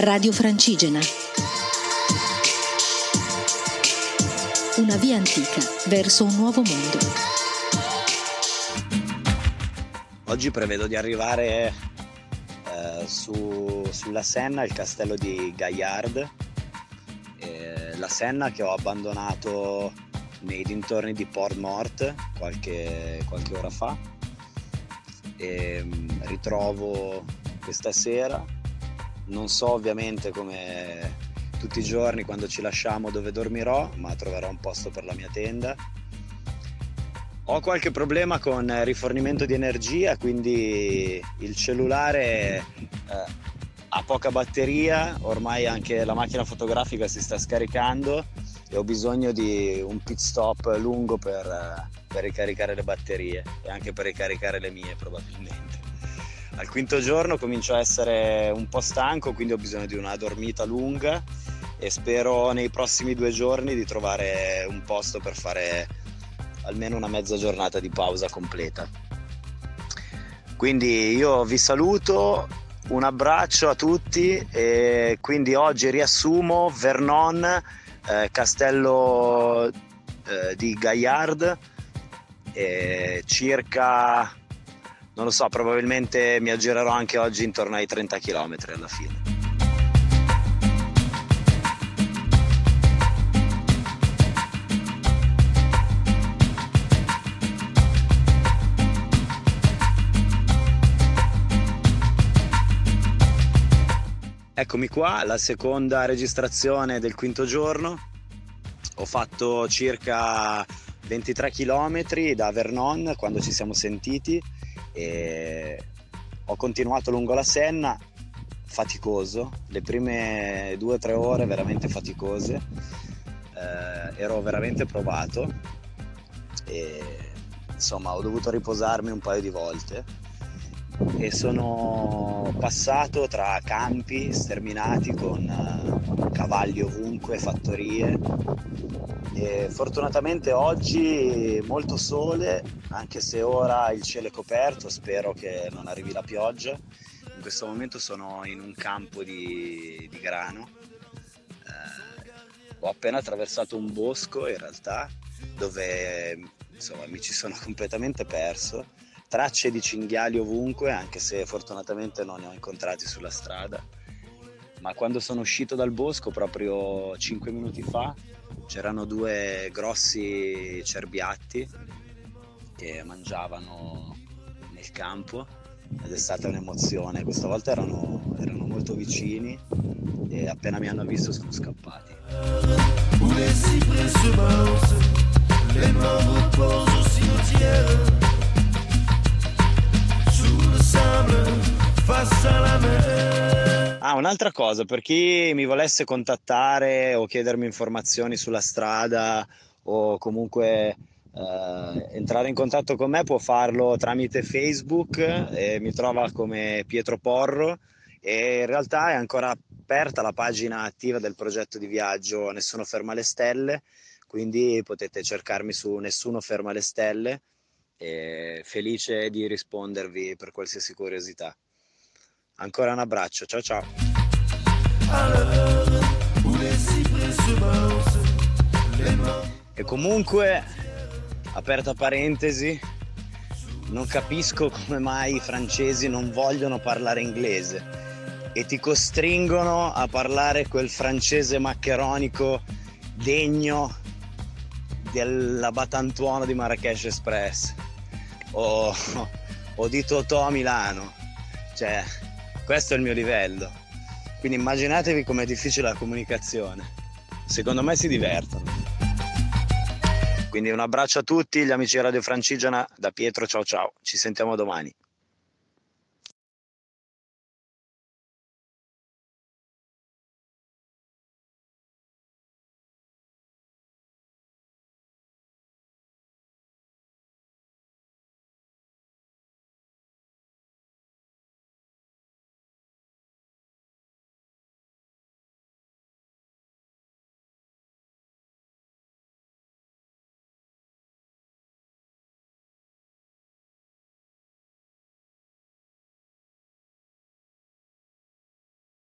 Radio Francigena. Una via antica verso un nuovo mondo. Oggi prevedo di arrivare sulla Senna, il castello di Gaillard, la Senna che ho abbandonato nei dintorni di Port Mort qualche ora fa, e ritrovo questa sera. Non so ovviamente, come tutti i giorni quando ci lasciamo, dove dormirò, ma troverò un posto per la mia tenda. Ho qualche problema con rifornimento di energia, quindi il cellulare ha poca batteria, ormai anche la macchina fotografica si sta scaricando e ho bisogno di un pit stop lungo per ricaricare le batterie e anche per ricaricare le mie probabilmente. Al quinto giorno comincio a essere un po' stanco, quindi ho bisogno di una dormita lunga e spero nei prossimi 2 giorni di trovare un posto per fare almeno una mezza giornata di pausa completa. Quindi io vi saluto, un abbraccio a tutti, e quindi oggi riassumo Vernon, castello di Gaillard, circa, non lo so, probabilmente mi aggirerò anche oggi intorno ai 30 km alla fine. Eccomi qua, la seconda registrazione del quinto giorno. Ho fatto circa 23 km da Vernon quando ci siamo sentiti. E ho continuato lungo la Senna, faticoso, le prime 2-3 ore veramente faticose, ero veramente provato e insomma ho dovuto riposarmi un paio di volte e sono passato tra campi sterminati con cavalli ovunque, fattorie, e fortunatamente oggi molto sole, anche se ora il cielo è coperto, spero che non arrivi la pioggia. In questo momento sono in un campo di grano, ho appena attraversato un bosco in realtà, dove insomma mi ci sono completamente perso, tracce di cinghiali ovunque, anche se fortunatamente non ne ho incontrati sulla strada. Ma quando sono uscito dal bosco proprio 5 minuti fa c'erano 2 grossi cerbiatti che mangiavano nel campo ed è stata un'emozione. Questa volta erano molto vicini e appena mi hanno visto sono scappati. Ah, un'altra cosa, per chi mi volesse contattare o chiedermi informazioni sulla strada o comunque entrare in contatto con me, può farlo tramite Facebook, e mi trova come Pietro Porro, e in realtà è ancora aperta la pagina attiva del progetto di viaggio Nessuno Ferma le Stelle, quindi potete cercarmi su Nessuno Ferma le Stelle, e felice di rispondervi per qualsiasi curiosità. Ancora un abbraccio, ciao ciao. E comunque, aperta parentesi, non capisco come mai i francesi non vogliono parlare inglese e ti costringono a parlare quel francese maccheronico degno della Batantuono di Marrakech Express o di Totò a Milano. Cioè, questo è il mio livello, quindi immaginatevi com'è difficile la comunicazione. Secondo me si divertono. Quindi un abbraccio a tutti gli amici di Radio Francigena, da Pietro, ciao ciao, ci sentiamo domani.